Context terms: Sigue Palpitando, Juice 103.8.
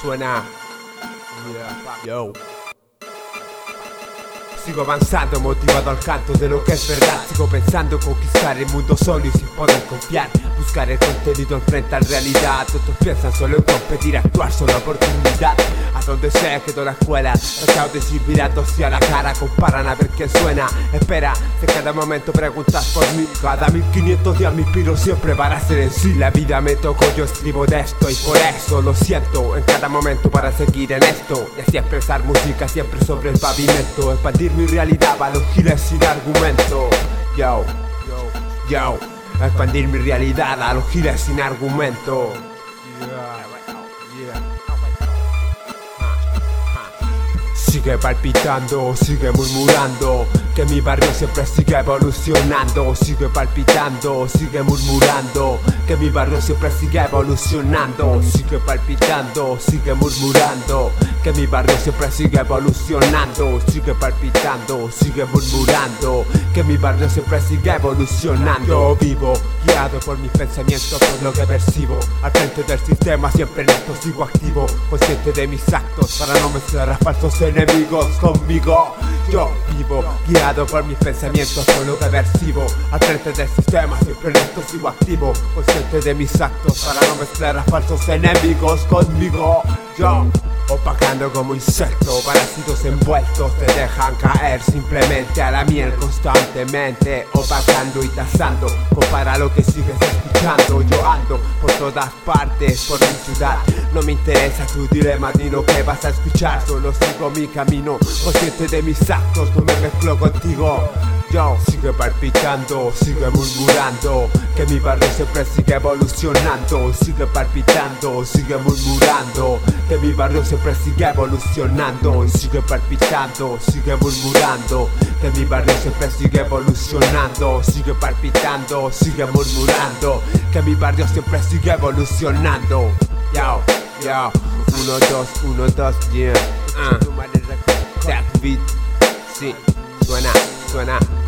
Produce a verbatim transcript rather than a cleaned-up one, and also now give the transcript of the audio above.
Suena. Yeah. Yo. Sigo avanzando, motivado al canto de lo que es verdad. Sigo pensando conquistar el mundo solo y sin poder confiar. Buscar el contenido enfrente a la realidad. Otros piensan solo en competir, actuar solo oportunidad. A donde sea quedó la escuela, tratado de decir mirando hacia la cara. Comparan a ver quién suena. Espera, de cada momento preguntas por mí. Cada mil quinientos días me inspiro siempre para ser en sí. La vida me tocó, yo escribo de esto y por eso lo siento. En cada momento para seguir en esto. Y así expresar música siempre sobre el pavimento. Expandir mi realidad para los giles sin argumento. Yo, yo, expandir mi realidad a los giles sin argumento. Sigue palpitando, sigue murmurando que mi barrio siempre sigue evolucionando. Sigue palpitando, sigue murmurando que mi barrio siempre sigue evolucionando. Sigue palpitando, sigue murmurando que mi barrio siempre sigue evolucionando. Sigue palpitando, sigue murmurando que mi barrio siempre sigue evolucionando. Yo vivo guiado por mis pensamientos, por lo que percibo. Al frente del sistema siempre listo, sigo activo, consciente de mis actos para no mezclar a falsos enemigos conmigo. Yo vivo guiado por mis pensamientos, por lo que percibo. Al frente del sistema siempre listo, sigo activo, consciente de mis actos para no mezclar a falsos enemigos conmigo. Yo opacando como insecto, parásitos envueltos te dejan caer simplemente a la miel constantemente. Opacando y tasando, compara lo que sigues escuchando. Yo ando por todas partes, por mi ciudad. No me interesa tu dilema ni lo que vas a escuchar. Solo sigo mi camino, consciente de mis actos, no me mezclo contigo. Yo sigue palpitando, sigue murmurando que mi barrio siempre sigue evolucionando. Sigue palpitando, sigue murmurando que mi barrio siempre sigue evolucionando. Sigue palpitando, sigue murmurando que mi barrio siempre sigue evolucionando. Sigue palpitando, sigue murmurando que mi barrio siempre sigue evolucionando. Yo, yo, uno, dos, uno, dos, yeah. Uh. Tech beat, sí, suena, suena.